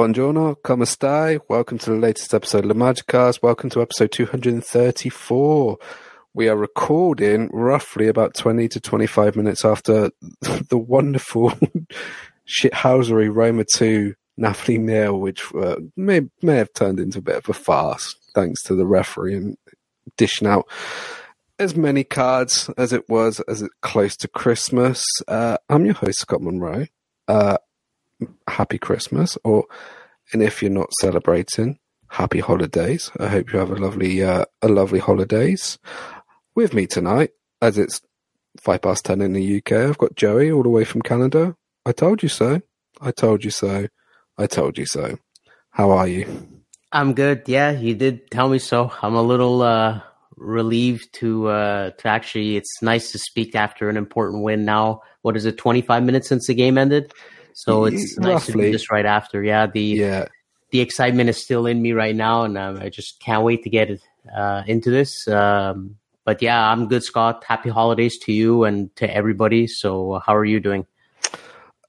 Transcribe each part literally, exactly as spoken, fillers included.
Buongiorno, come stai? Welcome to the latest episode of the Magicast. Welcome to episode two hundred thirty-four. We are recording roughly about twenty to twenty-five minutes after the wonderful shithousery Roma two Napoli nil, which uh, may may have turned into a bit of a farce thanks to the referee and dishing out as many cards as it was as it's close to Christmas. Uh, I'm your host, Scott Monroe. Uh, happy Christmas, or and if you're not celebrating, happy holidays. I hope you have a lovely, uh, a lovely holidays. With me tonight, as it's five past ten in the U K, I've got Joey all the way from Canada. I told you so. I told you so. I told you so. How are you? I'm good. Yeah, you did tell me so. I'm a little uh, relieved to uh, to actually. It's nice to speak after an important win. Now, what is it? twenty-five minutes since the game ended. So it's Roughly. nice to do this right after. Yeah, the yeah. the excitement is still in me right now, and um, I just can't wait to get uh, into this. Um, but yeah, I'm good, Scott. Happy holidays to you and to everybody. So uh, how are you doing?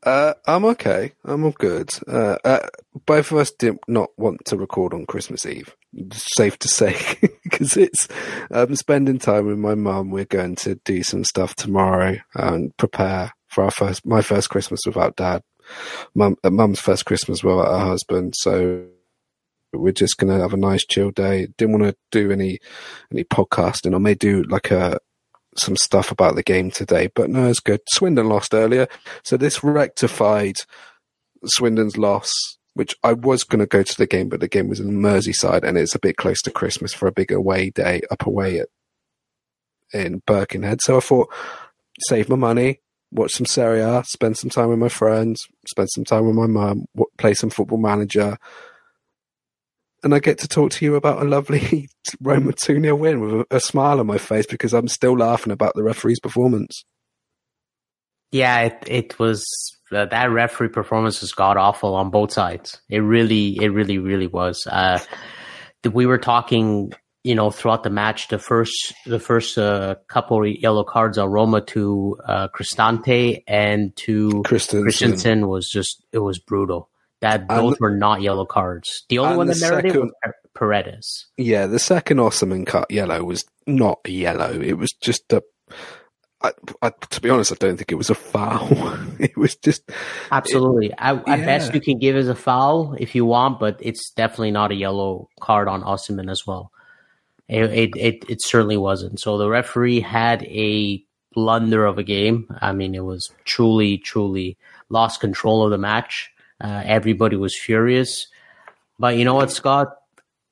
Uh, I'm okay. I'm all good. Uh, uh, both of us did not want to record on Christmas Eve. Safe to say, because it's um, spending time with my mum. We're going to do some stuff tomorrow and prepare for our first, my first Christmas without Dad. Mum, Mum's first Christmas without her husband, so we're just gonna have a nice chill day. Didn't want to do any any podcasting. I may do like a some stuff about the game today, but no, it's good. Swindon lost earlier, so this rectified Swindon's loss, which I was gonna go to the game, but the game was in Merseyside, and it's a bit close to Christmas for a big away day up away at, in Birkenhead. So I thought, save my money. Watch some Serie A, spend some time with my friends, spend some time with my mum, play some Football Manager. And I get to talk to you about a lovely Roma two nil win with a, a smile on my face because I'm still laughing about the referee's performance. Yeah, it, it was... Uh, that referee performance was god-awful on both sides. It really, it really, really was. Uh, we were talking... You know, throughout the match, the first the first uh, couple of yellow cards on Roma to uh, Cristante and to Christensen. Christensen was just it was brutal. That both were not yellow cards. The only one that merited was Paredes. Yeah, the second Osimhen cut yellow was not yellow. It was just a. I, I, to be honest, I don't think it was a foul. It was just absolutely. It, I, I yeah. Best you can give is a foul if you want, but it's definitely not a yellow card on Osimhen as well. It, it it certainly wasn't. So the referee had a blunder of a game. I mean, it was truly, truly lost control of the match. Uh, everybody was furious. But you know what, Scott?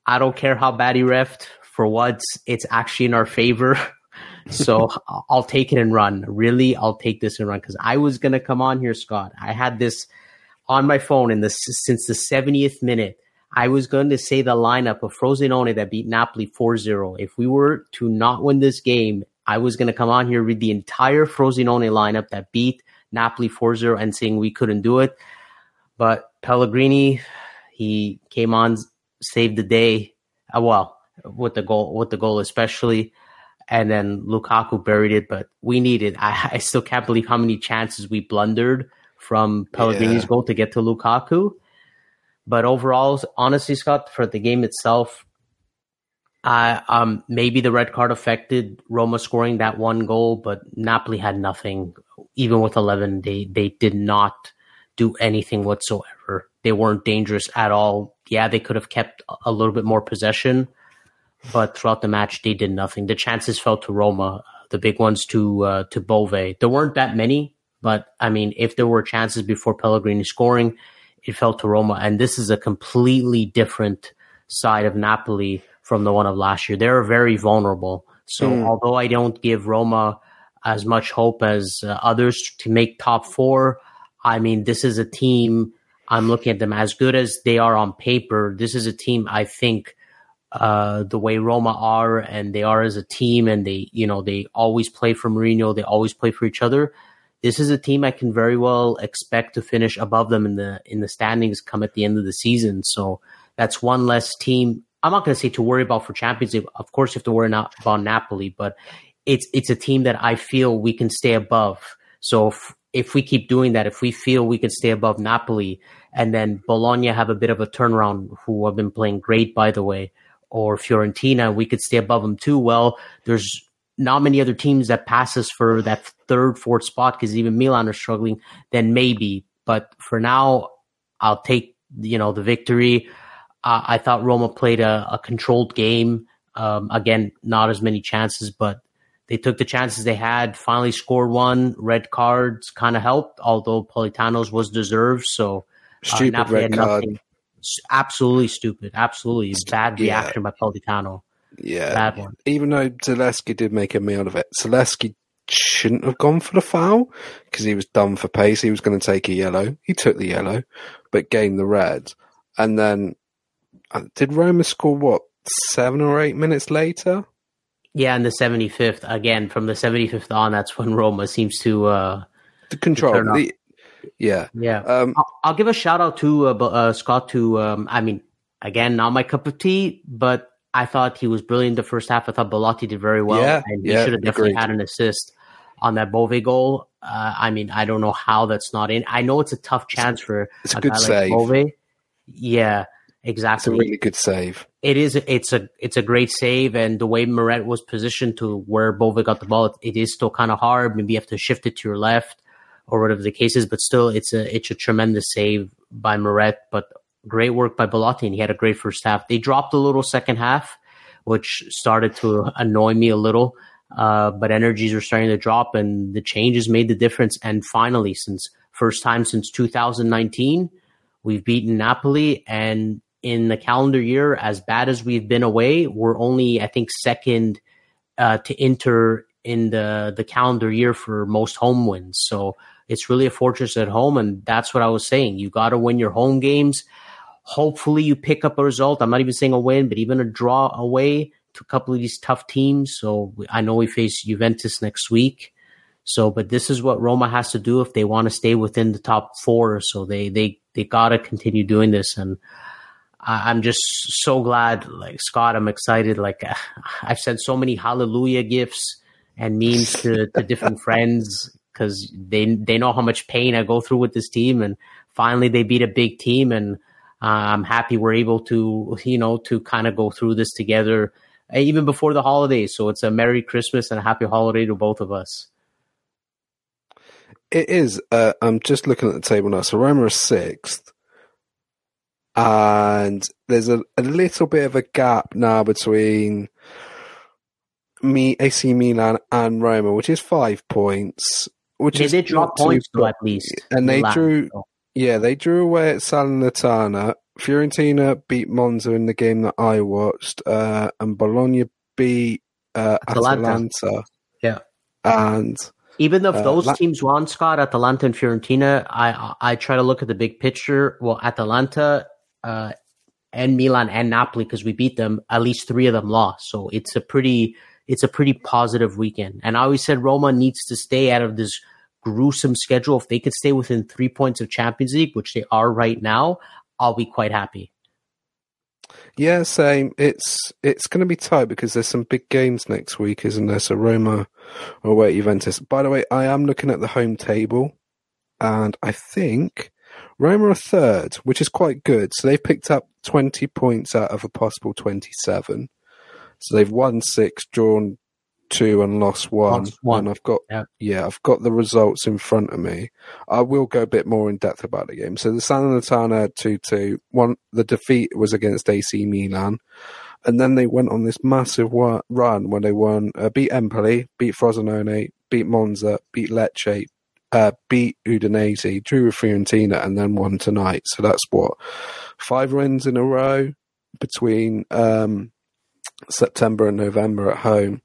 I don't care how bad he reffed. For once, it's actually in our favor. So I'll take it and run. Really, I'll take this and run. Because I was going to come on here, Scott. I had this on my phone in the, since the seventieth minute. I was going to say the lineup of Frosinone that beat Napoli four zero. If we were to not win this game, I was going to come on here, read the entire Frosinone lineup that beat Napoli four zero and saying we couldn't do it. But Pellegrini, he came on, saved the day, uh, well, with the goal, with the goal especially. And then Lukaku buried it, but we needed. I, I still can't believe how many chances we blundered from Pellegrini's yeah. goal to get to Lukaku. But overall, honestly, Scott, for the game itself, uh, um, maybe the red card affected Roma scoring that one goal, but Napoli had nothing. Even with eleven, they, they did not do anything whatsoever. They weren't dangerous at all. Yeah, they could have kept a little bit more possession, but throughout the match, they did nothing. The chances fell to Roma, the big ones to, uh, to Bove. There weren't that many, but, I mean, if there were chances before Pellegrini scoring, it fell to Roma, and this is a completely different side of Napoli from the one of last year. They're very vulnerable. So mm. although I don't give Roma as much hope as uh, others to make top four, I mean, this is a team, I'm looking at them as good as they are on paper. This is a team, I think, uh, the way Roma are, and they are as a team, and they, you know, they always play for Mourinho. They always play for each other. This is a team I can very well expect to finish above them in the in the standings come at the end of the season. So that's one less team. I'm not going to say to worry about for Champions League. Of course, you have to worry about Napoli, but it's it's a team that I feel we can stay above. So if, if we keep doing that, if we feel we can stay above Napoli and then Bologna have a bit of a turnaround, who have been playing great, by the way, or Fiorentina, we could stay above them too. Well, there's not many other teams that pass us for that third, fourth spot, because even Milan are struggling, then maybe. But for now, I'll take, you know, the victory. Uh, I thought Roma played a, a controlled game. Um, again, not as many chances, but they took the chances they had, finally scored one. Red cards kind of helped, although Politano's was deserved. So uh, stupid Napoli red card. Nothing. Absolutely stupid. Absolutely bad reaction yeah. by Politano. Yeah. Bad one. Even though Zielinski did make a meal of it. Zielinski shouldn't have gone for the foul because he was done for pace. He was going to take a yellow. He took the yellow, but gained the red. And then did Roma score, what, seven or eight minutes later? Yeah, in the seventy-fifth. Again, from the seventy-fifth on, that's when Roma seems to uh, the control. To the, yeah, yeah. Um, I'll, I'll give a shout out to uh, uh, Scott. To um, I mean, again, not my cup of tea, but I thought he was brilliant the first half. I thought Bellotti did very well, yeah, and he yeah, should have definitely agreed. had an assist on that Bove goal. Uh, I mean, I don't know how that's not in. I know it's a tough chance for it's a, a good guy save. Like Bove. Yeah. Exactly. It's a really good save. It is. It's a. It's a great save, and the way Meret was positioned to where Bove got the ball, it, it is still kind of hard. Maybe you have to shift it to your left, or whatever the case is. But still, it's a. It's a tremendous save by Meret, but great work by Bellotti, and he had a great first half. They dropped a little second half, which started to annoy me a little. Uh, but energies were starting to drop, and the changes made the difference. And finally, since first time since two thousand nineteen, we've beaten Napoli. And in the calendar year, as bad as we've been away, we're only, I think, second uh, to Inter in the, the calendar year for most home wins. So it's really a fortress at home, and that's what I was saying. You got to win your home games. Hopefully you pick up a result. I'm not even saying a win, but even a draw away to a couple of these tough teams. So I know we face Juventus next week. So, but this is what Roma has to do if they want to stay within the top four. So they they, they got to continue doing this, and I'm just so glad, like Scott, I'm excited. Like I've sent so many hallelujah gifts and memes to, to different friends because they they know how much pain I go through with this team, and finally they beat a big team, and uh, I'm happy we're able to, you know, to kind of go through this together, even before the holidays. So it's a Merry Christmas and a Happy Holiday to both of us. It is. Uh, I'm just looking at the table now. So Roma is sixth. And there's a, a little bit of a gap now between me, A C Milan and Roma, which is five points. Which they is did drop points, though, at least. And they Milan. drew, yeah, they drew away at Salernitana. Fiorentina beat Monza in the game that I watched, uh, and Bologna beat uh, Atalanta. Atalanta. Yeah, and. Even if those uh, teams won, Scott, Atalanta and Fiorentina, I I try to look at the big picture. Well, Atalanta uh, and Milan and Napoli, because we beat them, at least three of them lost. So it's a pretty it's a pretty positive weekend. And I always said Roma needs to stay out of this gruesome schedule. If they could stay within three points of Champions League, which they are right now, I'll be quite happy. Yeah, same. It's it's going to be tight because there's some big games next week, isn't there? So Roma away at Juventus. By the way, I am looking at the home table, and I think Roma are third, which is quite good. So they've picked up twenty points out of a possible twenty-seven. So they've won six, drawn two, and lost one. Lost one. And I've got yeah. yeah, I've got the results in front of me. I will go a bit more in depth about the game. So the Salernitana two two. One, the defeat was against A C Milan, and then they went on this massive wa- run when they won, uh, beat Empoli, beat Frosinone, beat Monza, beat Lecce, uh, beat Udinese, drew with Fiorentina, and then won tonight. So that's what, five wins in a row between um, September and November at home,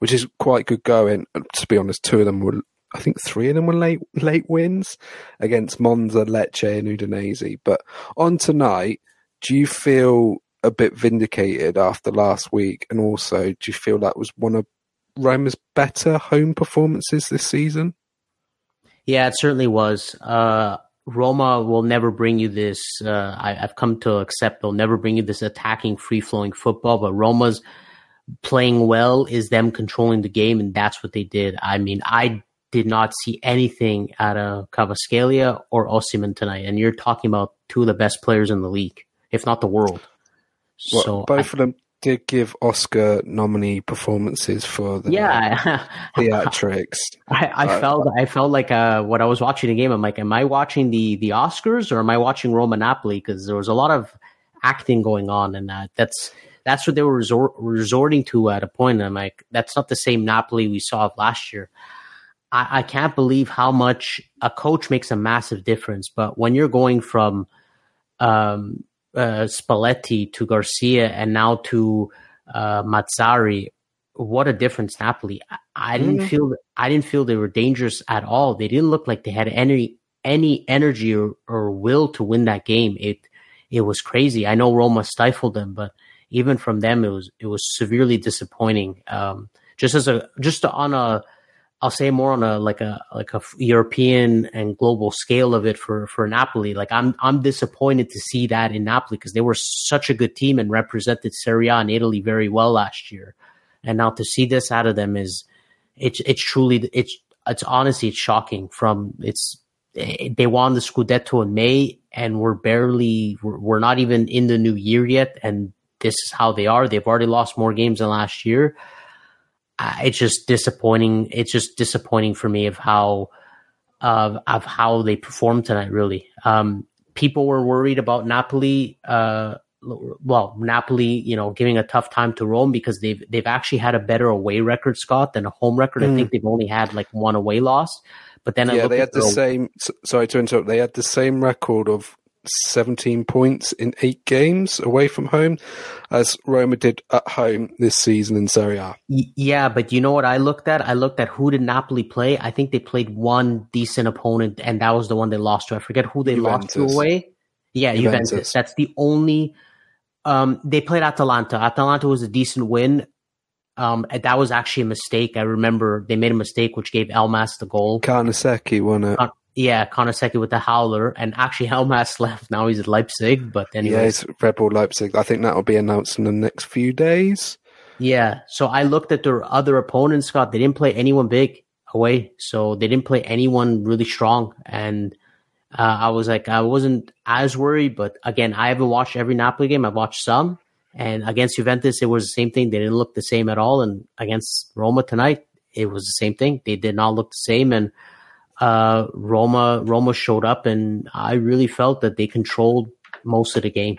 which is quite good going. To be honest, two of them were, I think three of them were late late wins against Monza, Lecce and Udinese. But on tonight, do you feel a bit vindicated after last week? And also, do you feel that was one of Roma's better home performances this season? Yeah, it certainly was. Uh, Roma will never bring you this, uh, I, I've come to accept, they'll never bring you this attacking, free-flowing football, but Roma's playing well is them controlling the game, and that's what they did. I mean, I did not see anything out of Kvaratskhelia or Osimhen tonight. And you're talking about two of the best players in the league, if not the world. Well, so both I, of them did give Oscar nominee performances for the yeah. theatrics. I, I uh, felt I felt like uh, when I was watching the game, I'm like, am I watching the, the Oscars or am I watching Roma Napoli? Because there was a lot of acting going on, and uh, that's that's what they were resor- resorting to at a point. And I'm like, that's not the same Napoli we saw last year. I can't believe how much a coach makes a massive difference. But when you're going from um, uh, Spalletti to Garcia and now to uh, Mazzarri, what a difference Napoli! I, I mm-hmm. didn't feel I didn't feel they were dangerous at all. They didn't look like they had any any energy or, or will to win that game. It it was crazy. I know Roma stifled them, but even from them, it was it was severely disappointing. Um, just as a just on a I'll say more on a like a like a European and global scale of it for, for Napoli. Like I'm I'm disappointed to see that in Napoli because they were such a good team and represented Serie A in Italy very well last year, and now to see this out of them is it's it's truly it's it's honestly it's shocking. From it's they won the Scudetto in May and we're barely we're, we're not even in the new year yet, and this is how they are. They've already lost more games than last year. It's just disappointing. It's just disappointing for me of how of of how they performed tonight. Really, um, people were worried about Napoli. Uh, well, Napoli, you know, giving a tough time to Rome because they've they've actually had a better away record, Scott, than a home record. Mm. I think they've only had like one away loss. But then I yeah, they had the Rome. same. Sorry to interrupt. They had the same record of seventeen points in eight games away from home as Roma did at home this season in Serie A. Yeah, but you know what I looked at? I looked at who did Napoli play. I think they played one decent opponent, and that was the one they lost to. I forget who they Juventus. lost to away. Yeah, Juventus. Juventus. That's the only... Um, they played Atalanta. Atalanta was a decent win. Um, and that was actually a mistake. I remember they made a mistake, which gave Elmas the goal. Karnaseki won it. Uh, Yeah, Karnaseki with the howler, and actually Helmas left. Now he's at Leipzig, but anyways. Yeah, he's Red Bull Leipzig. I think that'll be announced in the next few days. Yeah, so I looked at their other opponents, Scott. They didn't play anyone big away, so they didn't play anyone really strong. And uh, I was like, I wasn't as worried, but again, I haven't watched every Napoli game. I've watched some, and against Juventus, it was the same thing. They didn't look the same at all, and against Roma tonight, it was the same thing. They did not look the same, and Uh, Roma Roma showed up, and I really felt that they controlled most of the game.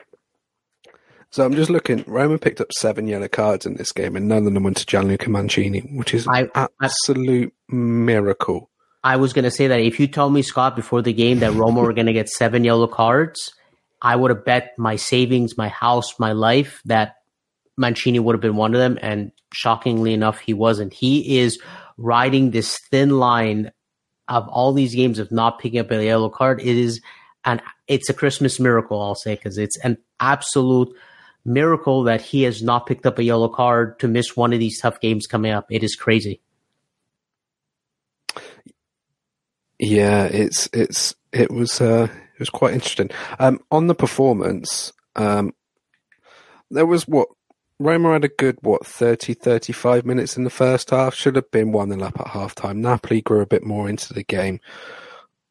So I'm just looking. Roma picked up seven yellow cards in this game, and none of them went to Gianluca Mancini, which is an I, absolute I, miracle. I was going to say that if you told me, Scott, before the game that Roma were going to get seven yellow cards, I would have bet my savings, my house, my life that Mancini would have been one of them, and shockingly enough, he wasn't. He is riding this thin line of all these games of not picking up a yellow card. It is an it's a Christmas miracle, I'll say, because it's an absolute miracle that he has not picked up a yellow card to miss one of these tough games coming up. It is crazy. Yeah, it's it's it was uh, it was quite interesting. Um, on the performance, um, there was what Roma had a good, what, thirty, thirty-five minutes in the first half. Should have been one nil up at halftime. Napoli grew a bit more into the game.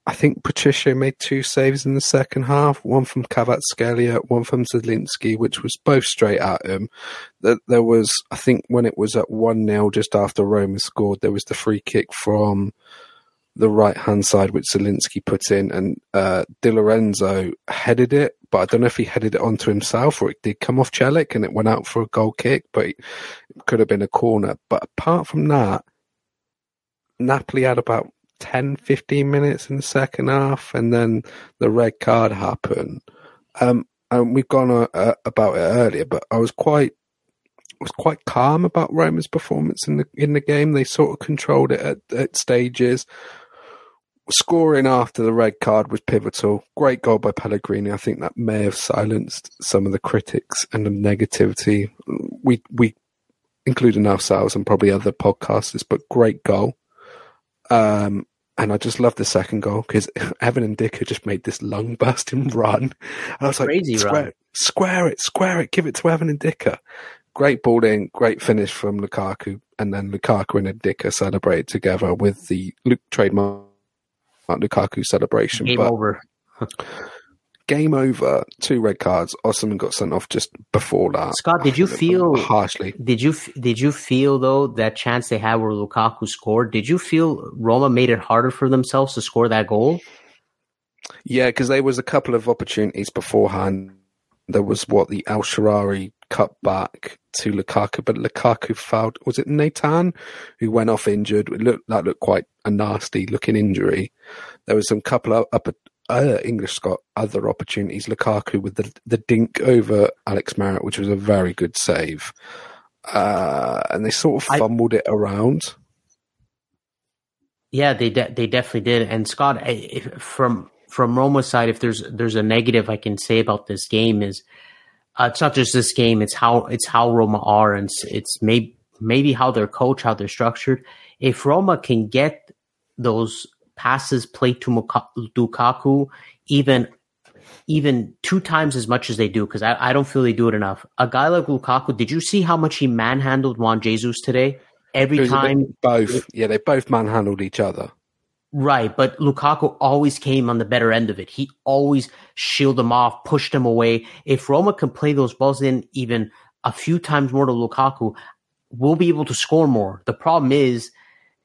I think Patricio made two saves in the second half, one from Kvaratskhelia, one from Zielinski, which was both straight at him. There was, I think when it was at one nil just after Roma scored, there was the free kick from the right-hand side, which Zielinski put in, and uh, Di Lorenzo headed it, but I don't know if he headed it onto himself or it did come off Celik and it went out for a goal kick, but it could have been a corner. But apart from that, Napoli had about ten, fifteen minutes in the second half, and then the red card happened. Um, and we've gone uh, uh, about it earlier, but I was quite was quite calm about Roma's performance in the in the game. They sort of controlled it at, at stages. Scoring after the red card was pivotal. Great goal by Pellegrini. I think that may have silenced some of the critics and the negativity. We, we including ourselves and probably other podcasters, but great goal. Um, and I just love the second goal because Evan Ndicka just made this lung busting run. And I was like, crazy square, run. square it, square it, give it to Evan Ndicka. Great ball in, great finish from Lukaku, and then Lukaku and Ndicka celebrate together with the Luke trademark Lukaku celebration. Game but over. Game over. Two red cards. Osimhen got sent off just before that. Scott, did you feel harshly? Did you did you feel though that chance they had where Lukaku scored? Did you feel Roma made it harder for themselves to score that goal? Yeah, because there was a couple of opportunities beforehand. There was what the Al Shaarawy cut back to Lukaku, but Lukaku fouled. Was it Nathan who went off injured? It looked that looked quite a nasty looking injury. There was some couple of upper, uh, English Scott other opportunities. Lukaku with the the dink over Alex Meret, which was a very good save, uh, and they sort of fumbled I, it around. Yeah, they de- they definitely did. And Scott, I, from from Roma's side, if there's there's a negative I can say about this game is. Uh, it's not just this game. It's how it's how Roma are, and it's, it's maybe maybe how they're coached, how they're structured. If Roma can get those passes played to Lukaku, even even two times as much as they do, because I, I don't feel they do it enough. A guy like Lukaku, did you see how much he manhandled Juan Jesus today? Every time, both yeah, they both manhandled each other. Right, but Lukaku always came on the better end of it. He always shielded him off, pushed him away. If Roma can play those balls in even a few times more to Lukaku, we'll be able to score more. The problem is,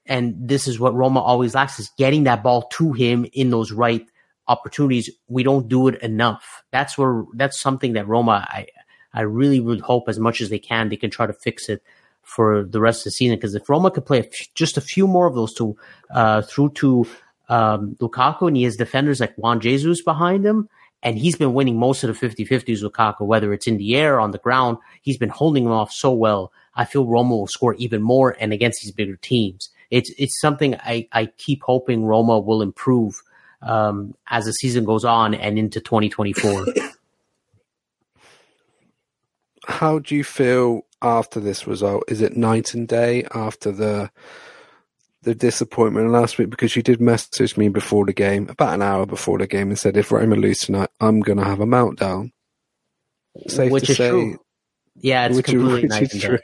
and this is what Roma always lacks, is getting that ball to him in those right opportunities. We don't do it enough. That's where that's something that Roma, I, I really would hope as much as they can, they can try to fix it for the rest of the season, because if Roma could play a f- just a few more of those two uh, through to um, Lukaku, and he has defenders like Juan Jesus behind him, and he's been winning most of the fifty-fifties, Lukaku, whether it's in the air or on the ground, he's been holding him off so well. I feel Roma will score even more and against these bigger teams. It's it's something I, I keep hoping Roma will improve um, as the season goes on and into twenty twenty-four. How do you feel after this result? Is it night and day after the the disappointment last week? Because you did message me before the game, about an hour before the game, and said, if Roma lose tonight, I'm going to have a meltdown. Safe which to is say, true. Yeah, it's completely you, night and day.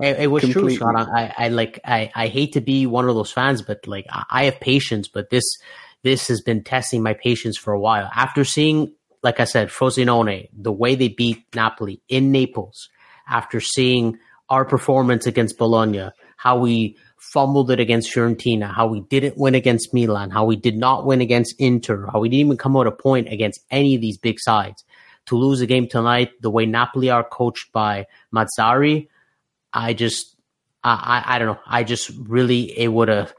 It, it was completely. True, Scott. I, I, like, I, I hate to be one of those fans, but like I have patience, but this this has been testing my patience for a while. After seeing, like I said, Frosinone, the way they beat Napoli in Naples, after seeing our performance against Bologna, how we fumbled it against Fiorentina, how we didn't win against Milan, how we did not win against Inter, how we didn't even come out a point against any of these big sides. To lose a game tonight, the way Napoli are coached by Mazzarri, I just, I, I, I don't know. I just really, it would have,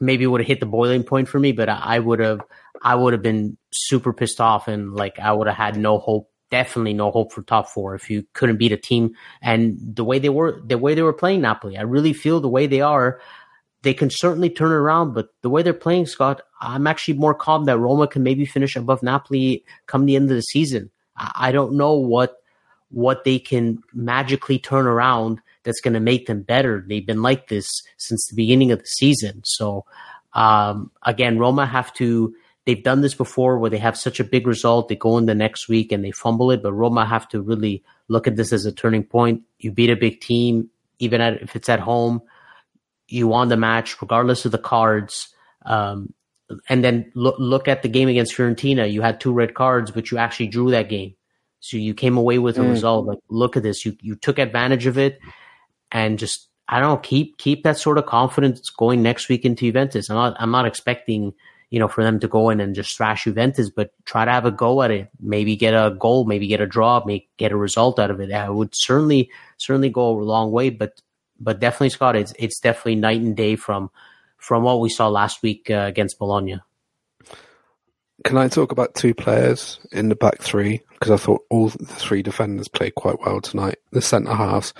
maybe it would have hit the boiling point for me, but I, I would have, I would have been super pissed off, and like I would have had no hope. Definitely no hope for top four if you couldn't beat a team. And the way they were, the way they were playing Napoli, I really feel the way they are, they can certainly turn around. But the way they're playing, Scott, I'm actually more calm that Roma can maybe finish above Napoli come the end of the season. I don't know what what they can magically turn around that's going to make them better. They've been like this since the beginning of the season. So um, again, Roma have to. They've done this before where they have such a big result, they go in the next week and they fumble it, but Roma have to really look at this as a turning point. You beat a big team, even at, if it's at home, you won the match, regardless of the cards. Um, and then lo- look at the game against Fiorentina. You had two red cards, but you actually drew that game. So you came away with a mm. result. Like, look at this. You you took advantage of it, and just, I don't know, keep, keep that sort of confidence going next week into Juventus. I'm not, I'm not expecting... you know, for them to go in and just thrash Juventus, but try to have a go at it. Maybe get a goal, maybe get a draw, maybe get a result out of it. I would certainly, certainly go a long way, but, but definitely, Scott, it's, it's definitely night and day from, from what we saw last week uh, against Bologna. Can I talk about two players in the back three? Because I thought all the three defenders played quite well tonight. The centre halves.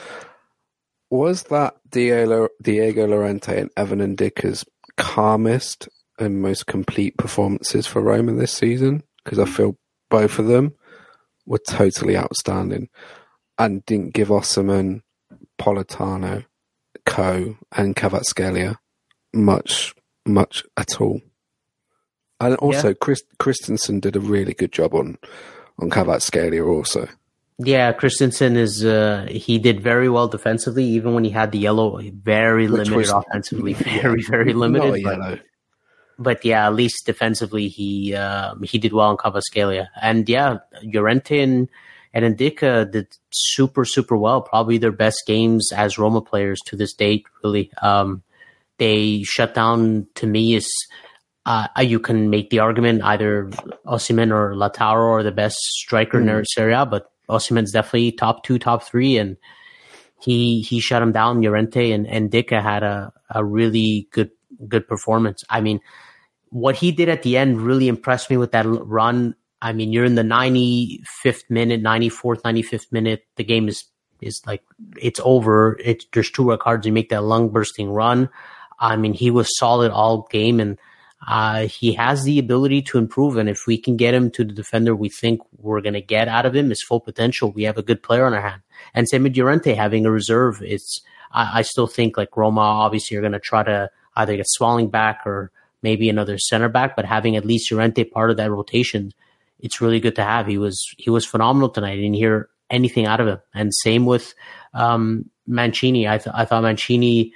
Was that Diego, Diego Llorente and Evan Ndicka's calmest and most complete performances for Roma this season? Because I feel both of them were totally outstanding and didn't give Osimhen, Politano, Co and Kvaratskhelia much, much at all. And also, yeah. Chris, Christensen did a really good job on, on Kvaratskhelia also. Yeah, Christensen is uh, he did very well defensively, even when he had the yellow. Very Which limited was, offensively, very very limited. No, but, but yeah, at least defensively, he uh, he did well in Kvaratskhelia. And yeah, Llorente and, and Ndicka did super super well. Probably their best games as Roma players to this date. Really, um, they shut down. To me, is uh, you can make the argument either Osimhen or Lautaro are the best striker mm. in Serie A, but Osimhen's definitely top two, top three, and he he shut him down. Llorente and, and Ndicka had a, a really good good performance. I mean, what he did at the end really impressed me with that run. I mean, you're in the ninety-fifth minute, ninety-fourth, ninety-fifth minute. The game is, is like, it's over. It's, there's two red cards. You make that lung-bursting run. I mean, he was solid all game, and Uh, he has the ability to improve, and if we can get him to the defender we think we're going to get out of him, his full potential, we have a good player on our hand. And same with Llorente having a reserve. It's I, I still think like Roma obviously are going to try to either get Smalling back or maybe another center back, but having at least Llorente part of that rotation, it's really good to have. He was he was phenomenal tonight. I didn't hear anything out of him. And same with um, Mancini. I th- I thought Mancini.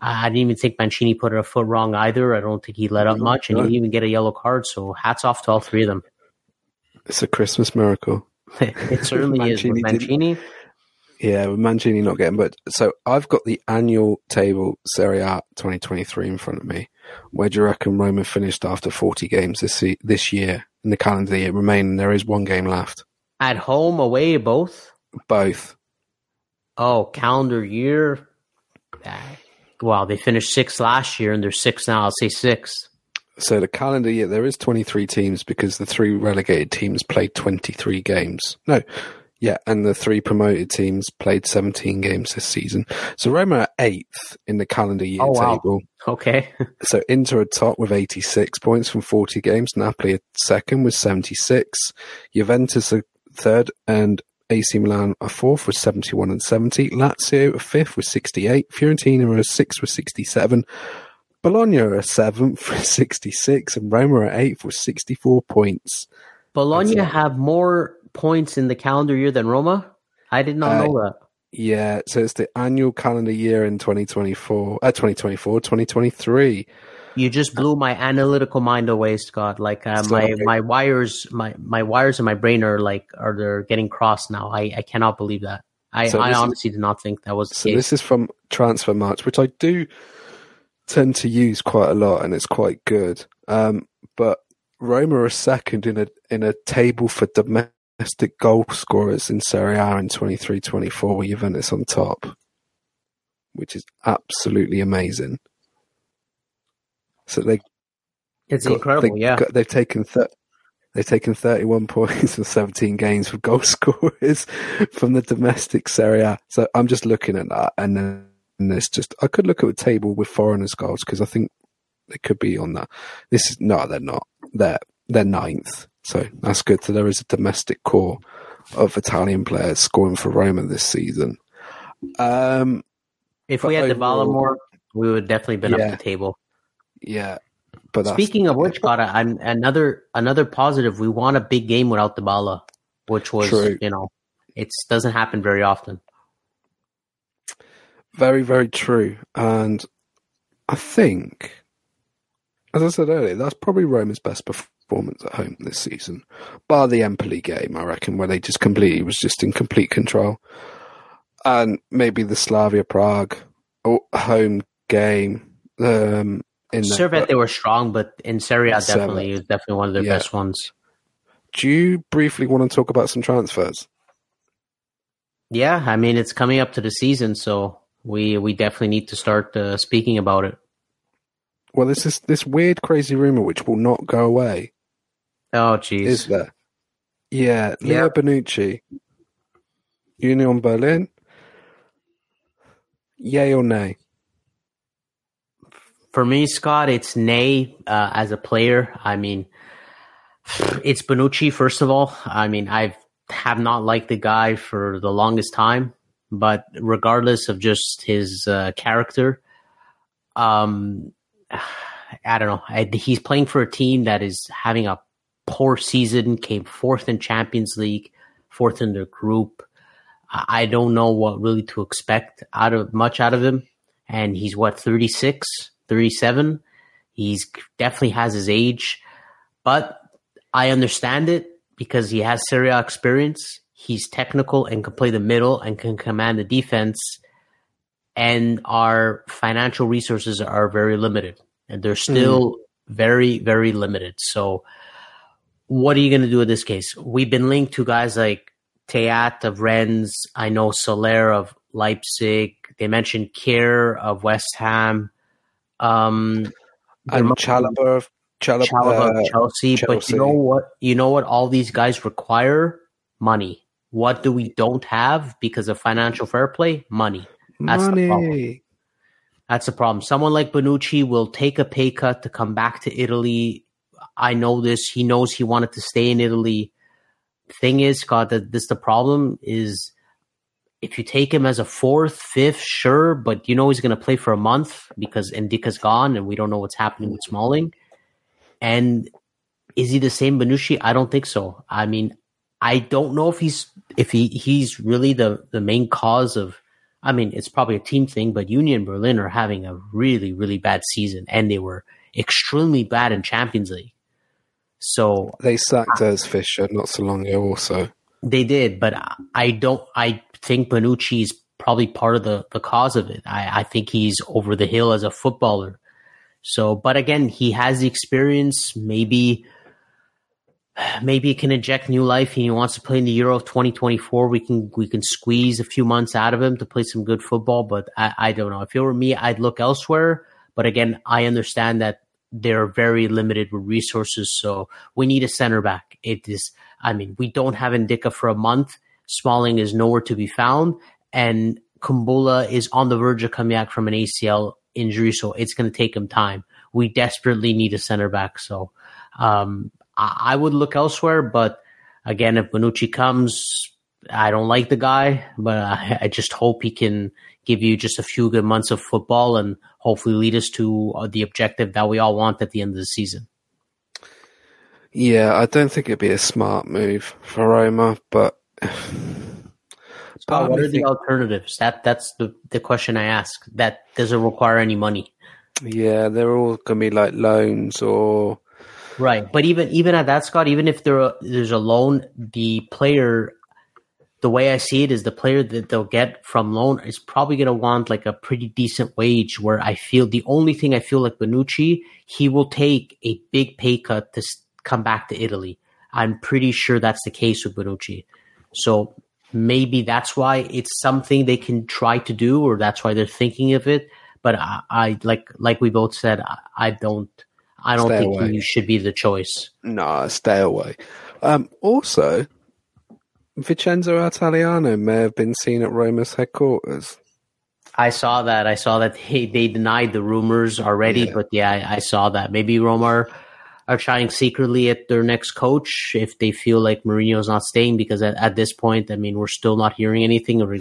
I didn't even think Mancini put a foot wrong either. I don't think he let up much, and he didn't even get a yellow card. So hats off to all three of them. It's a Christmas miracle. It certainly Mancini is. With Mancini? Yeah, with Mancini not getting booked. So I've got the annual table Serie A twenty twenty-three in front of me. Where do you reckon Roma finished after forty games this se- this year in the calendar year? Remaining, there is one game left. At home, away, both? Both. Oh, calendar year. That. Wow, they finished sixth last year, and they're sixth now. I'll say sixth. So the calendar year, there is twenty-three teams because the three relegated teams played twenty-three games. No, yeah, and the three promoted teams played seventeen games this season. So Roma are eighth in the calendar year oh, wow. table. Okay. So Inter are top with eighty-six points from forty games. Napoli are second with seventy-six. Juventus are third, and A C Milan are fourth with seventy-one and seventy. Lazio are fifth with sixty-eight. Fiorentina are sixth with sixty-seven. Bologna are seventh with sixty-six. And Roma are eighth with sixty-four points. Bologna have more points in the calendar year than Roma? I did not uh, know that. Yeah, so it's the annual calendar year in twenty twenty-four, uh, twenty twenty-four, twenty twenty-three. You just blew my analytical mind away, Scott. Like uh, my, my wires, my, my wires in my brain are like are they're getting crossed now. I, I cannot believe that. I, so I honestly is, did not think that was the so case. So this is from Transfer March, which I do tend to use quite a lot, and it's quite good. Um, but Roma are second in a in a table for domestic goal scorers in Serie A in twenty-three twenty-four, with Juventus on top, which is absolutely amazing. So they, it's got, incredible. They, yeah, got, they've taken th- they've taken thirty-one points from seventeen games for goal scorers from the domestic Serie A. So I'm just looking at that, and then and it's just I could look at a table with foreigners' goals because I think they could be on that. This is no, they're not. They're they're ninth, so that's good. So there is a domestic core of Italian players scoring for Roma this season. Um, if we had Dybala more, we would definitely been yeah. up the table. Yeah, but speaking of which, God, I'm another another positive. We won a big game without Dybala, which was true. You know, it doesn't happen very often. Very, very true, and I think, as I said earlier, that's probably Roma's best performance at home this season, bar the Empoli game, I reckon, where they just completely was just in complete control, and maybe the Slavia Prague home game. Um, In Servette, that, they were strong, but in Serie A, definitely, it was definitely one of their yeah. best ones. Do you briefly want to talk about some transfers? Yeah, I mean, it's coming up to the season, so we we definitely need to start uh, speaking about it. Well, this is this weird, crazy rumor which will not go away. Oh, jeez. Is there? Yeah, yeah. Leo Bonucci, Union Berlin, yay or nay? For me, Scott, it's nay uh, as a player. I mean, it's Bonucci, first of all. I mean, I have not liked the guy for the longest time, but regardless of just his uh, character, um, I don't know. I, he's playing for a team that is having a poor season, came fourth in Champions League, fourth in their group. I don't know what really to expect out of much out of him. And he's, what, thirty-six, thirty-seven? He's definitely has his age. But I understand it because he has Serie A experience. He's technical and can play the middle and can command the defense. And our financial resources are very limited. And they're still mm-hmm. very, very limited. So what are you going to do in this case? We've been linked to guys like Tayat of Rennes. I know Soler of Leipzig. They mentioned Kier of West Ham. Um, and Chalobah, Chalobah, Chelsea. Chelsea. But you know what? You know what? All these guys require money. What do we don't have because of financial fair play? Money. That's money. The problem. That's the problem. Someone like Bonucci will take a pay cut to come back to Italy. I know this. He knows he wanted to stay in Italy. Thing is, Scott, that this the problem is if you take him as a fourth, fifth, sure, but you know he's going to play for a month because Ndicka's gone and we don't know what's happening with Smalling. And is he the same Bonucci? I don't think so. I mean, I don't know if he's if he, he's really the, the main cause of. I mean, it's probably a team thing, but Union Berlin are having a really, really bad season, and they were extremely bad in Champions League. So they sacked Urs Fischer not so long ago, also. They did, but I don't. I think Bonucci is probably part of the, the cause of it. I, I think he's over the hill as a footballer. So, but again, he has the experience. Maybe, maybe he can inject new life. And he wants to play in the Euro of twenty twenty-four. We can we can squeeze a few months out of him to play some good football. But I, I don't know. If it were me, I'd look elsewhere. But again, I understand that they're very limited with resources, so we need a center back. It is, I mean, we don't have Ndicka for a month. Smalling is nowhere to be found, and Kumbula is on the verge of coming back from an A C L injury, so it's going to take him time. We desperately need a center back, so um, I, I would look elsewhere. But again, if Bonucci comes, I don't like the guy, but I, I just hope he can give you just a few good months of football and hopefully lead us to the objective that we all want at the end of the season. Yeah, I don't think it'd be a smart move for Roma, but... So what are the alternatives? That That's the, the question I ask. That doesn't require any money. Yeah, they're all going to be like loans or... Right, but even even at that, Scott, even if there are, there's a loan, the player... The way I see it is the player that they'll get from loan is probably going to want like a pretty decent wage, where I feel the only thing I feel like Bonucci, he will take a big pay cut to come back to Italy. I'm pretty sure that's the case with Bonucci. So maybe that's why it's something they can try to do, or that's why they're thinking of it. But I, I like, like we both said, I, I don't, I don't stay think away. You should be the choice. No, stay away. Um, also, Vincenzo Italiano may have been seen at Roma's headquarters. I saw that. I saw that they, they denied the rumors already, yeah. but yeah, I, I saw that. Maybe Roma are, are trying secretly at their next coach if they feel like Mourinho's not staying, because at, at this point, I mean, we're still not hearing anything. Or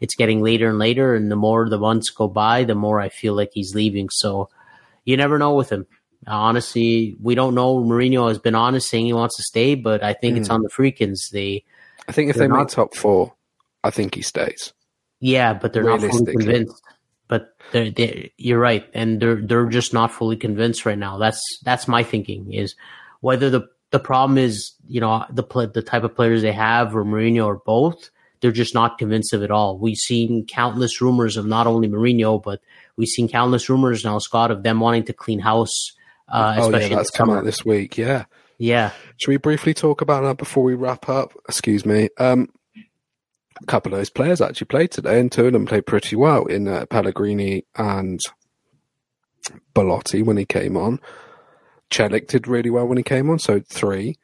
it's getting later and later, and the more the months go by, the more I feel like he's leaving. So you never know with him. Honestly, we don't know. Mourinho has been honest saying he wants to stay, but I think mm. it's on the freakins. They... I think if they're they not, make top four, I think he stays. Yeah, but they're not fully convinced. But they're, they're, you're right, and they're they're just not fully convinced right now. That's that's my thinking is whether the, the problem is you know the the type of players they have, or Mourinho, or both. They're just not convinced of it all. We've seen countless rumors of not only Mourinho, but we've seen countless rumors now, Scott, of them wanting to clean house. Uh, oh yeah, that's come out this week. Yeah. Yeah. Should we briefly talk about that before we wrap up? Excuse me. Um, a couple of those players actually played today, and two of them played pretty well in uh, Pellegrini and Bellotti when he came on. Celik did really well when he came on, so three.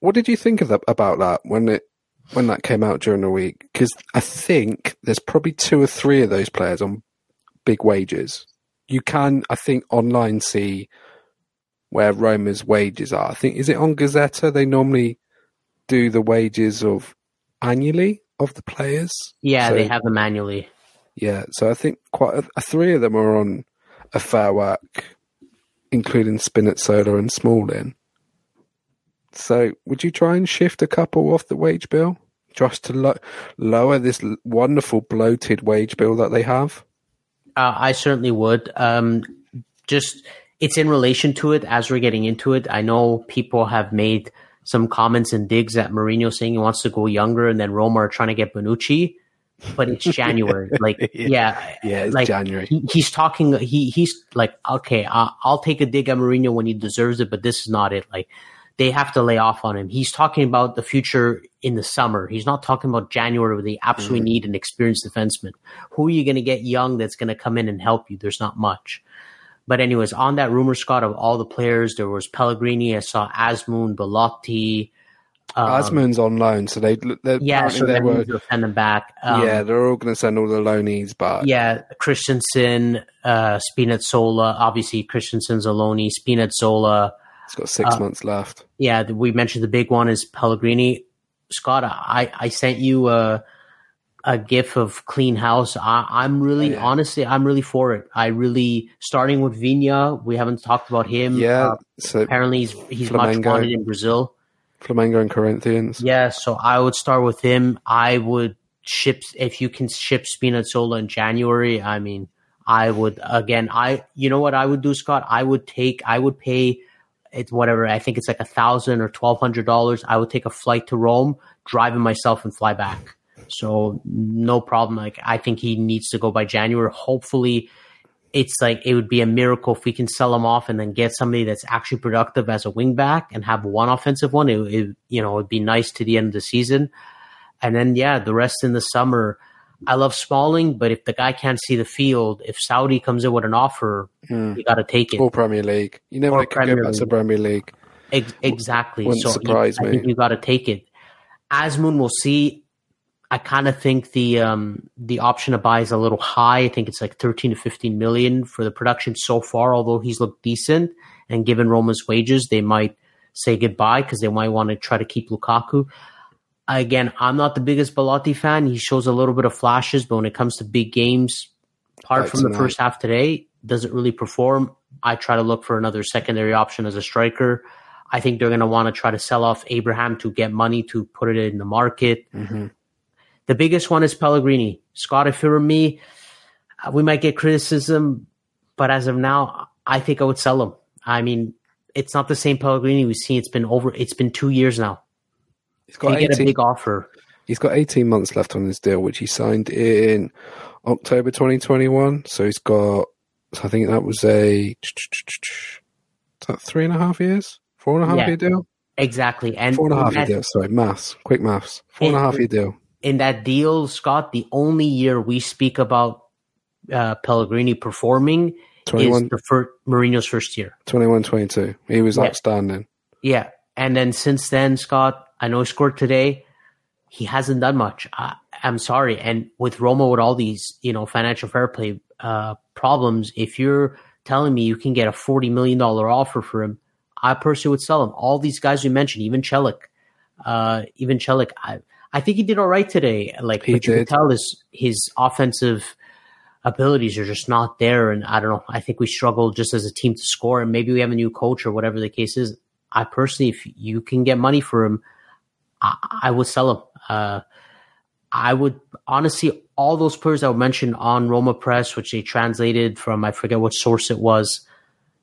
What did you think of that, about that when it when that came out during the week? Because I think there's probably two or three of those players on big wages. You can, I think, online see where Roma's wages are. I think, is it on Gazzetta? They normally do the wages of annually of the players. Yeah, so, they have them annually. Yeah, so I think quite a, three of them are on a fair work, including Spinazzola and Smalling. So would you try and shift a couple off the wage bill? just to lo- lower this wonderful bloated wage bill that they have? Uh, I certainly would. Um, just it's in relation to it as we're getting into it. I know people have made some comments and digs at Mourinho saying he wants to go younger, and then Roma are trying to get Bonucci. But it's January, like yeah, yeah, it's like, January. He, he's talking. He he's like, okay, I'll, I'll take a dig at Mourinho when he deserves it, but this is not it. Like they have to lay off on him. He's talking about the future in the summer. He's not talking about January where they absolutely mm-hmm. need an experienced defenseman. Who are you going to get young that's going to come in and help you? There's not much. But anyways, on that rumor, Scott, of all the players, there was Pellegrini. I saw Azmoun, Bellotti. Um, Azmoun's on loan, so they yeah, so they were they'll send them back. Um, yeah, they're all going to send all the loanies back. Yeah, Christensen, uh, Spinazzola. Obviously, Christensen's a loanee. Spinazzola. It's got six uh, months left. Yeah, we mentioned the big one is Pellegrini. Scott, I, I sent you a a gif of Clean House. I, I'm really yeah. honestly, I'm really for it. I really starting with Viña. We haven't talked about him. Yeah, uh, so apparently he's he's Flamengo. Much wanted in Brazil. Flamengo and Corinthians. Yeah, so I would start with him. I would ship if you can ship Spinazzola in January. I mean, I would again. I you know what I would do, Scott? I would take. I would pay. It's whatever. I think it's like a thousand or twelve hundred dollars. I would take a flight to Rome, drive it myself, and fly back. So no problem. Like I think he needs to go by January. Hopefully, it's like it would be a miracle if we can sell him off and then get somebody that's actually productive as a wing back and have one offensive one. It, it you know, it'd be nice to the end of the season, and then yeah, the rest in the summer. I love Smalling, but if the guy can't see the field, if Saudi comes in with an offer, mm. you got to take it. Or Premier League. You never know, could go back to Premier League. Ex- exactly. Wouldn't so surprise you, me. I think you got to take it. Azmoun, we'll see. I kind of think the um, the option to buy is a little high. I think it's like thirteen to fifteen million for the production so far, although he's looked decent. And given Roma's wages, they might say goodbye because they might want to try to keep Lukaku. Again, I'm not the biggest Bellotti fan. He shows a little bit of flashes, but when it comes to big games, apart from the first half today, doesn't really perform. I try to look for another secondary option as a striker. I think they're going to want to try to sell off Abraham to get money to put it in the market. Mm-hmm. The biggest one is Pellegrini. Scott, if it were me, we might get criticism, but as of now, I think I would sell him. I mean, it's not the same Pellegrini we've seen. It's been over. It's been two years now. He's got, eighteen, get a big offer. He's got eighteen months left on his deal, which he signed in October twenty twenty-one. So he's got, I think that was a that three and a half years, four and a half yeah, year deal. Exactly. And four and a half year deal. Sorry, maths, quick maths. Four and a half year deal. In that deal, Scott, the only year we speak about uh, Pellegrini performing is the first, Mourinho's first year. twenty-one twenty-two. He was yeah. outstanding. Yeah. And then since then, Scott, I know he scored today. He hasn't done much. I, I'm sorry. And with Roma, with all these, you know, financial fair play uh, problems, if you're telling me you can get a forty million dollars offer for him, I personally would sell him. All these guys you mentioned, even Celik, uh, even Celik, I, I think he did all right today. Like he but you did. Can tell his his offensive abilities are just not there. And I don't know. I think we struggle just as a team to score. And maybe we have a new coach or whatever the case is. I personally, if you can get money for him, I, I would sell him. Uh, I would honestly, all those players I mentioned on Roma Press, which they translated from, I forget what source it was.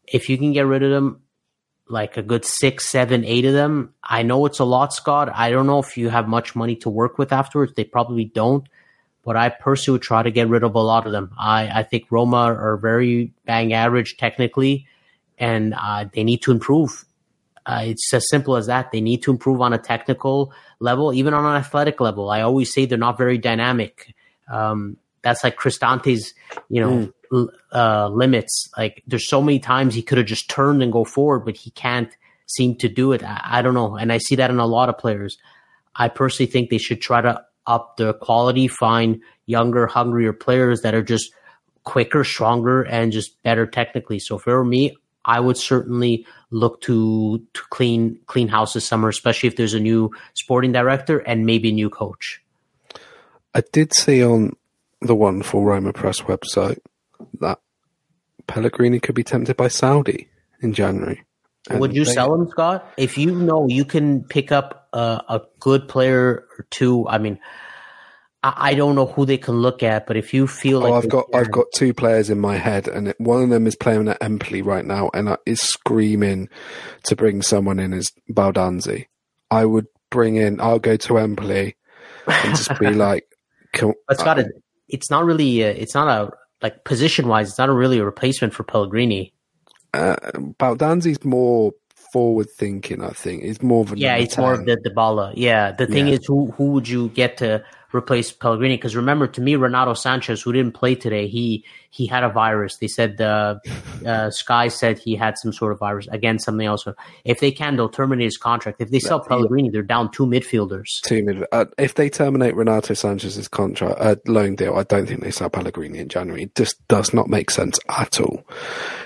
If you can get rid of them, like a good six, seven, eight of them, I know it's a lot, Scott. I don't know if you have much money to work with afterwards. They probably don't. But I personally would try to get rid of a lot of them. I, I think Roma are very bang average technically, and uh, they need to improve. Uh, it's as simple as that. They need to improve on a technical level, even on an athletic level. I always say they're not very dynamic. Um, that's like Cristante's, you know, mm. uh, limits. Like there's so many times he could have just turned and go forward, but he can't seem to do it. I, I don't know. And I see that in a lot of players. I personally think they should try to up their quality, find younger, hungrier players that are just quicker, stronger, and just better technically. So for me, I would certainly look to, to clean clean house this summer, especially if there's a new sporting director and maybe a new coach. I did see on the wonderful Roma Press website that Pellegrini could be tempted by Saudi in January. Would you sell him, Scott? If you know you can pick up uh, a good player or two, I mean, I, I don't know who they can look at, but if you feel oh, like I've got can. I've got two players in my head, and it, one of them is playing at Empoli right now, and is screaming to bring someone in is Baldanzi. I would bring in. I'll go to Empoli and just be like, can, it's got I, a, It's not really. A, it's not a like position wise. It's not a really a replacement for Pellegrini. Uh, Baldanzi's more forward-thinking, I think. It's more of a yeah, it's more of the Dybala. Yeah, the thing yeah. is, who who would you get to replace Pellegrini? Because remember, to me, Renato Sanchez, who didn't play today, he he had a virus. They said the uh, Sky said he had some sort of virus. Again, something else. If they can, they'll terminate his contract. If they sell Pellegrini, they're down two midfielders. Two midfielders. Uh, if they terminate Renato Sanchez's contract, uh, loan deal, I don't think they sell Pellegrini in January. It just does not make sense at all.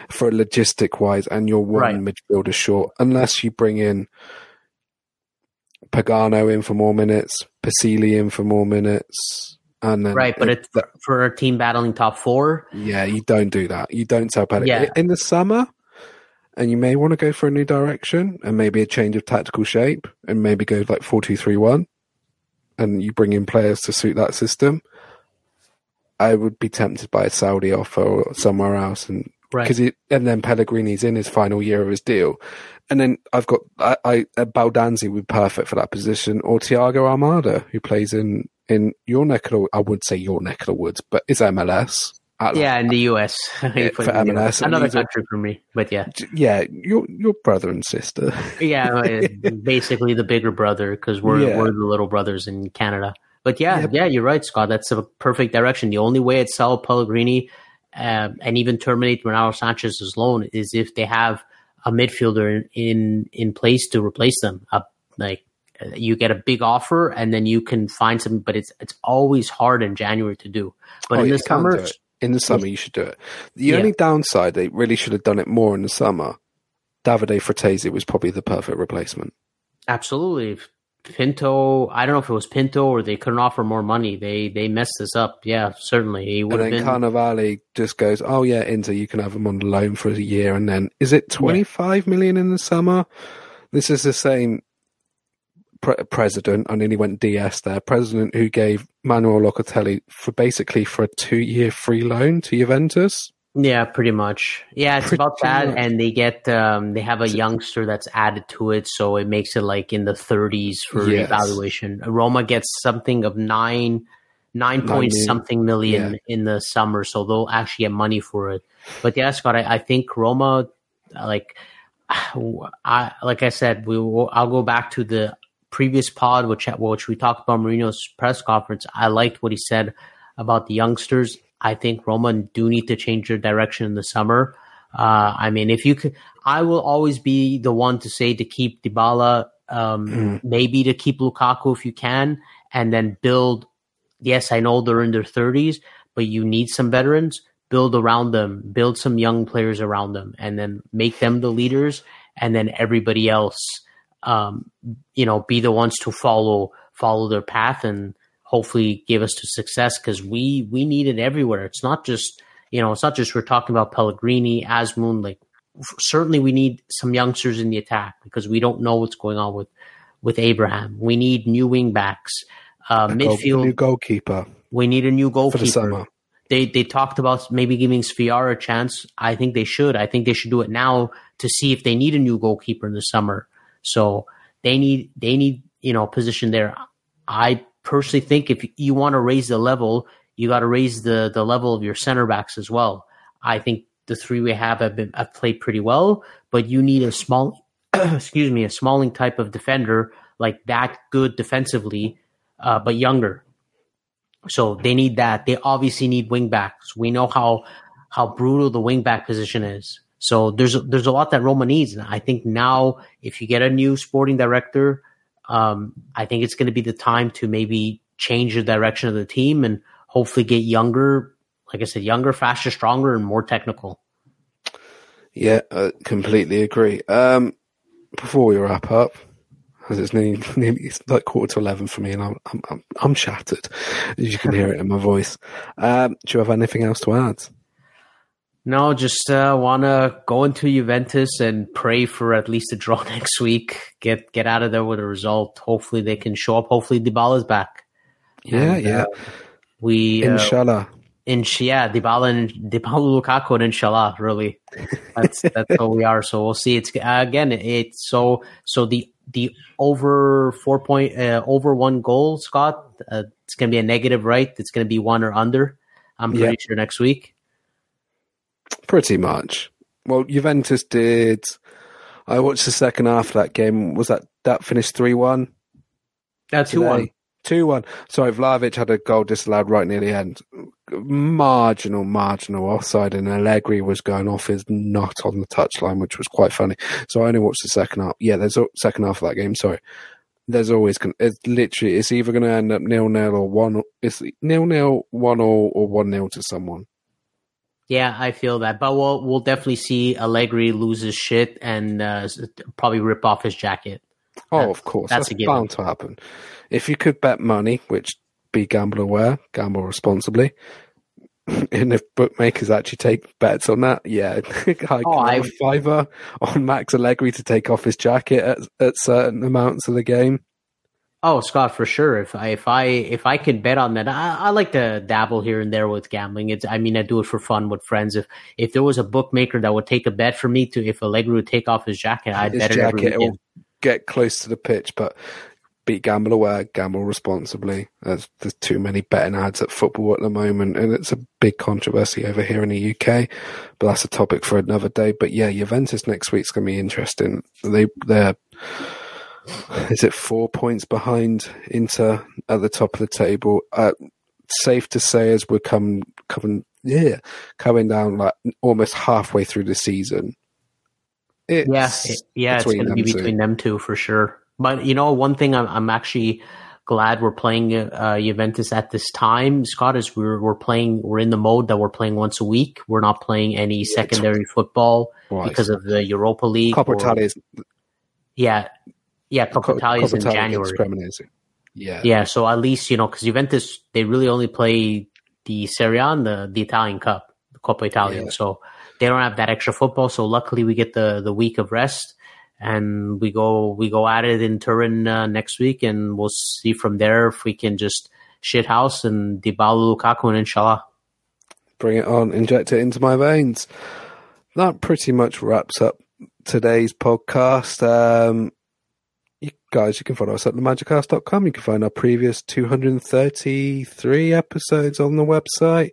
For logistic wise, and you're one right. midfielder short, unless you bring in Pagano in for more minutes, Pasili in for more minutes, and then right. But it, it's that, for a team battling top four. Yeah, you don't do that. You don't tell Pellegrini yeah. in the summer, and you may want to go for a new direction and maybe a change of tactical shape, and maybe go like four two three one, and you bring in players to suit that system. I would be tempted by a Saudi offer or somewhere else, and. Because right. and then Pellegrini's in his final year of his deal, and then I've got I, I Baldanzi would be perfect for that position, or Thiago Almada, who plays in, in your neck of the, I would say your neck of the woods, but it's M L S. At, yeah, in the U S it, for M L S, the another country are, for me, but yeah, yeah, your your brother and sister. yeah, basically the bigger brother because we're yeah. we're the little brothers in Canada. But yeah, yeah, yeah, you're right, Scott. That's a perfect direction. The only way I'd sell Pellegrini. Um, and even terminate Renato Sanchez's loan is if they have a midfielder in in place to replace them. Uh, like uh, you get a big offer, and then you can find some. But it's it's always hard in January to do. But oh, in the summer, in the summer you should do it. The yeah. only downside, they really should have done it more in the summer. Davide Fratesi was probably the perfect replacement. Absolutely. Pinto, I don't know if it was Pinto or they couldn't offer more money. They they messed this up. Yeah, certainly. He would and then have been... Carnevale just goes, oh yeah, Inter, you can have him on loan for a year. And then, is it twenty-five yeah. million in the summer? This is the same pre- president, I nearly went D S there, president who gave Manuel Locatelli for basically for a two-year free loan to Juventus. Yeah, pretty much. Yeah, it's pretty about that, much. And they get um, they have a youngster that's added to it, so it makes it like in the thirties for yes. evaluation. Roma gets something of nine, nine point something million yeah. in the summer, so they'll actually get money for it. But yeah, Scott, I, I think Roma, like I like I said, we will, I'll go back to the previous pod, which which we talked about Mourinho's press conference. I liked what he said about the youngsters. I think Roma do need to change their direction in the summer. Uh, I mean, if you could, I will always be the one to say to keep Dybala, um, mm. maybe to keep Lukaku if you can, and then build. Yes, I know they're in their thirties, but you need some veterans. Build around them, build some young players around them, and then make them the leaders, and then everybody else, um, you know, be the ones to follow follow their path and. Hopefully give us to success because we, we need it everywhere. It's not just, you know, it's not just we're talking about Pellegrini, Azmoun. Like, f- certainly we need some youngsters in the attack because we don't know what's going on with, with Abraham. We need new wing backs, uh, midfield. Goal, new goalkeeper. We need a new goalkeeper. For the summer. They, they talked about maybe giving Sviara a chance. I think they should. I think they should do it now to see if they need a new goalkeeper in the summer. So they need, they need, you know, position there. I, personally think if you want to raise the level, you got to raise the, the level of your center backs as well. I think the three we have have been have played pretty well, but you need a small, excuse me, a Smalling type of defender like that, good defensively, uh, but younger. So they need that. They obviously need wing backs. We know how how brutal the wing back position is. So there's there's a lot that Roma needs. And I think now if you get a new sporting director. Um, I think it's going to be the time to maybe change the direction of the team and hopefully get younger, like I said, younger, faster, stronger, and more technical. Yeah, I completely agree. Um, before we wrap up, as it's nearly, nearly it's like quarter to eleven for me, and I'm I'm I'm, I'm shattered. As you can hear it in my voice. Um, do you have anything else to add? No, just uh, want to go into Juventus and pray for at least a draw next week. Get get out of there with a result. Hopefully they can show up. Hopefully Dybala's back. Yeah, and, yeah. Uh, we Inshallah. Uh, insh- yeah, Dybala and Dybala, Lukaku, and Inshallah, really. That's that's what we are. So we'll see. It's again, it's so so the the over four point uh, over one goal, Scott. Uh, it's gonna be a negative, right? It's gonna be one or under. I'm pretty yeah. sure next week. Pretty much. Well, Juventus did. I watched the second half of that game. Was that that finished three one? No, two one. two one. Sorry, Vlahovic had a goal disallowed right near the end. Marginal, marginal offside, and Allegri was going off his nut on the touchline, which was quite funny. So I only watched the second half. Yeah, there's a second half of that game. Sorry. There's always – it's literally – it's either going to end up nil nil or one – it's nil nil, one all, or one nil to someone. Yeah, I feel that. But we'll we'll definitely see Allegri lose his shit and uh, probably rip off his jacket. Oh, that's, of course. That's, that's a bound to happen. If you could bet money, which be gamble aware, gamble responsibly, and if bookmakers actually take bets on that, yeah, I oh, I fiver on Max Allegri to take off his jacket at, at certain amounts of the game. Oh, Scott, for sure. If I if I if I can bet on that, I, I like to dabble here and there with gambling. It's I mean, I do it for fun with friends. If if there was a bookmaker that would take a bet for me to if Allegri would take off his jacket, I'd his bet jacket, it every weekend. Get close to the pitch, but be gamble aware, gamble responsibly. There's, there's too many betting ads at football at the moment, and it's a big controversy over here in the U K. But that's a topic for another day. But yeah, Juventus next week's gonna be interesting. They they're. Is it four points behind Inter at the top of the table? Uh, safe to say, as we're coming, coming, yeah, coming down like almost halfway through the season. It's yeah, it, yeah, it's going to be between two. them two for sure. But you know, one thing I'm, I'm actually glad we're playing uh, Juventus at this time, Scott, is we're we're playing. We're in the mode that we're playing once a week. We're not playing any yeah, secondary football right. because of the Europa League. Coppa Italia is yeah. Yeah, Coppa Italia is in January. Yeah, yeah. So at least you know because Juventus they really only play the Serie A and the, the Italian Cup, the Coppa Italia. Yeah. So they don't have that extra football. So luckily we get the, the week of rest, and we go we go at it in Turin uh, next week, and we'll see from there if we can just shithouse and Dybala, Lukaku, and Inshallah. Bring it on, inject it into my veins. That pretty much wraps up today's podcast. Um, You guys, you can follow us at the magic cast dot com. You can find our previous two hundred thirty-three episodes on the website.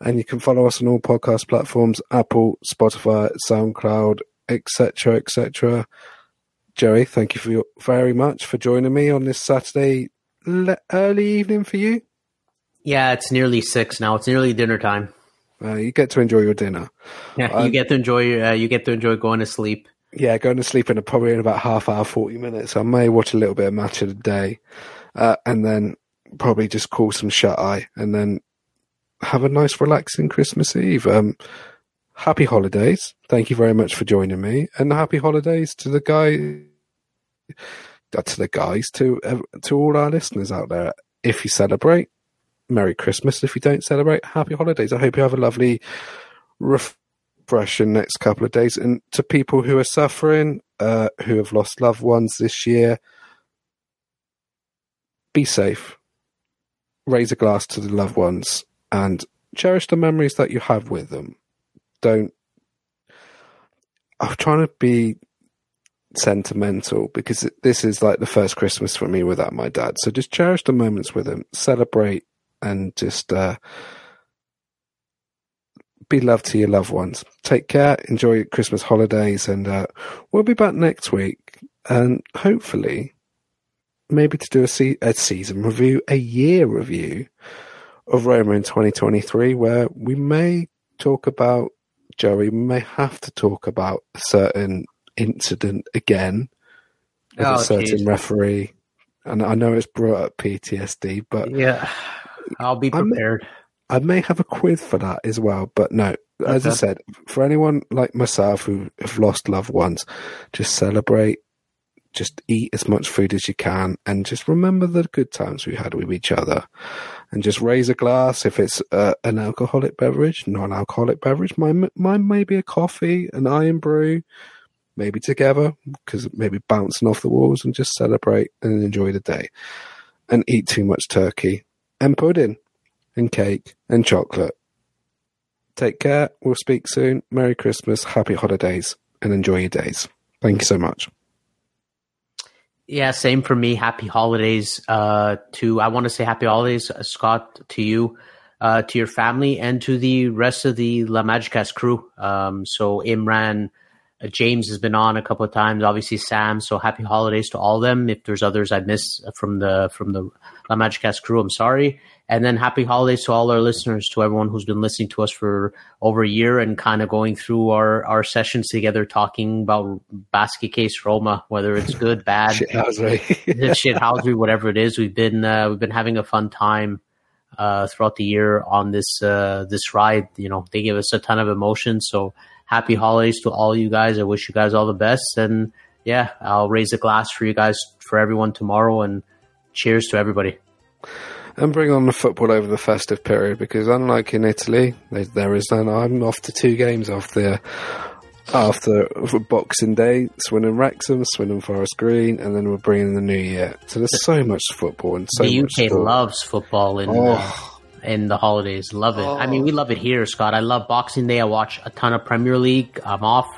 And you can follow us on all podcast platforms, Apple, Spotify, SoundCloud, et cetera, et cetera. Jerry, thank you for your, very much for joining me on this Saturday le- early evening for you. Yeah, it's nearly six now. It's nearly dinner time. Uh, you get to enjoy your dinner. Yeah, um, you get to enjoy. Uh, you get to enjoy going to sleep. Yeah, going to sleep in a, probably in about half hour, forty minutes. I may watch a little bit of Match of the Day, uh, and then probably just call some shut eye, and then have a nice, relaxing Christmas Eve. Um, happy holidays! Thank you very much for joining me, and happy holidays to the guy, uh, to the guys, to uh, to all our listeners out there. If you celebrate, Merry Christmas. If you don't celebrate, happy holidays. I hope you have a lovely. Ref- Fresh in the next couple of days, and to people who are suffering, uh, who have lost loved ones this year, be safe, raise a glass to the loved ones, and cherish the memories that you have with them. Don't. I'm trying to be sentimental because this is like the first Christmas for me without my dad, so just cherish the moments with him, celebrate, and just. Uh, Be love to your loved ones. Take care. Enjoy your Christmas holidays. And uh, we'll be back next week. And hopefully, maybe to do a, se- a season review, a year review of Roma in twenty twenty-three, where we may talk about, Joey, we may have to talk about a certain incident again with oh, a certain geez. referee. And I know it's brought up P T S D, but... Yeah, I'll be prepared. I'm, I may have a quiz for that as well, but no, as okay. I said, for anyone like myself who have lost loved ones, just celebrate, just eat as much food as you can and just remember the good times we had with each other. And just raise a glass if it's uh, an alcoholic beverage, non-alcoholic beverage. Mine, mine may be a coffee, an iron brew, maybe together, because maybe bouncing off the walls, and just celebrate and enjoy the day. And eat too much turkey and pudding and cake and chocolate. Take care. We'll speak soon. Merry Christmas, happy holidays, and enjoy your days. Thank you so much. Yeah, same for me. Happy holidays uh, to, I want to say happy holidays, Scott, to you, uh, to your family, and to the rest of the La Magicast crew. Um, so Imran, uh, James has been on a couple of times, obviously Sam. So happy holidays to all of them. If there's others I missed from the from the La Magicast crew, I'm sorry. And then happy holidays to all our listeners, to everyone who's been listening to us for over a year and kind of going through our, our sessions together, talking about basket case Roma, whether it's good, bad, shithousery, shithousery, whatever it is. We've been uh, we've been having a fun time uh, throughout the year on this uh, this ride. You know, they give us a ton of emotions. So happy holidays to all you guys. I wish you guys all the best. And yeah, I'll raise a glass for you guys, for everyone tomorrow, and cheers to everybody. And bring on the football over the festive period, because unlike in Italy, there is none. I'm off to two games after after Boxing Day, Swindon Wrexham, Swindon Forest Green, and then we're bringing in the New Year. So there's so much football and so much. The U K much loves football in oh. the, in the holidays. Love it. Oh. I mean, we love it here, Scott. I love Boxing Day. I watch a ton of Premier League. I'm off,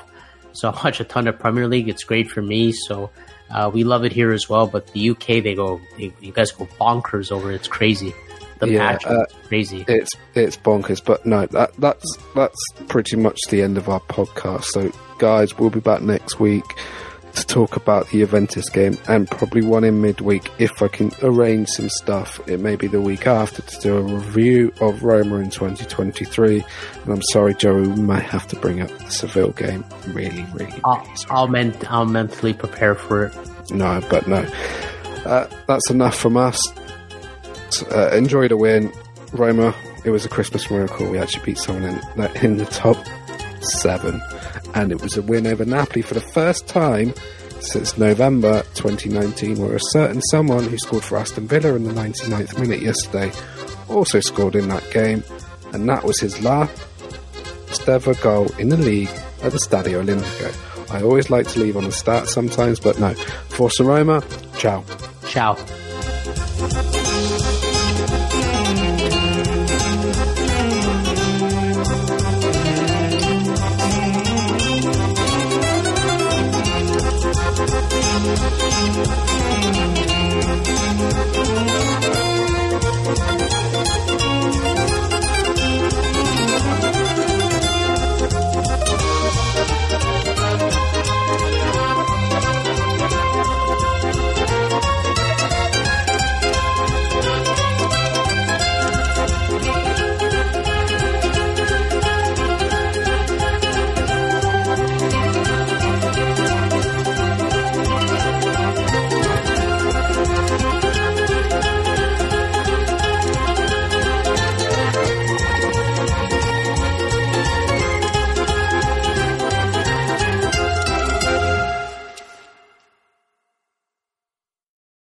so I watch a ton of Premier League. It's great for me. So. Uh, we love it here as well, but the U K, they go, they, you guys go bonkers over it. It's crazy. The yeah, match uh, is crazy. It's it's bonkers, but no, that that's that's pretty much the end of our podcast. So, guys, we'll be back next week to talk about the Juventus game, and probably one in midweek if I can arrange some stuff. It may be the week after to do a review of Roma in twenty twenty-three. And I'm sorry, Joey, we might have to bring up the Seville game. Really, really. I'll, really I'll, men- I'll mentally prepare for it. No, but no. Uh, that's enough from us. Uh, enjoy the win. Roma, it was a Christmas miracle. We actually beat someone in, in the top seven. And it was a win over Napoli for the first time since November twenty nineteen, where a certain someone who scored for Aston Villa in the ninety-ninth minute yesterday also scored in that game, and that was his last ever goal in the league at the Stadio Olimpico. I always like to leave on the stats sometimes, but no. Forza Roma, ciao. Ciao.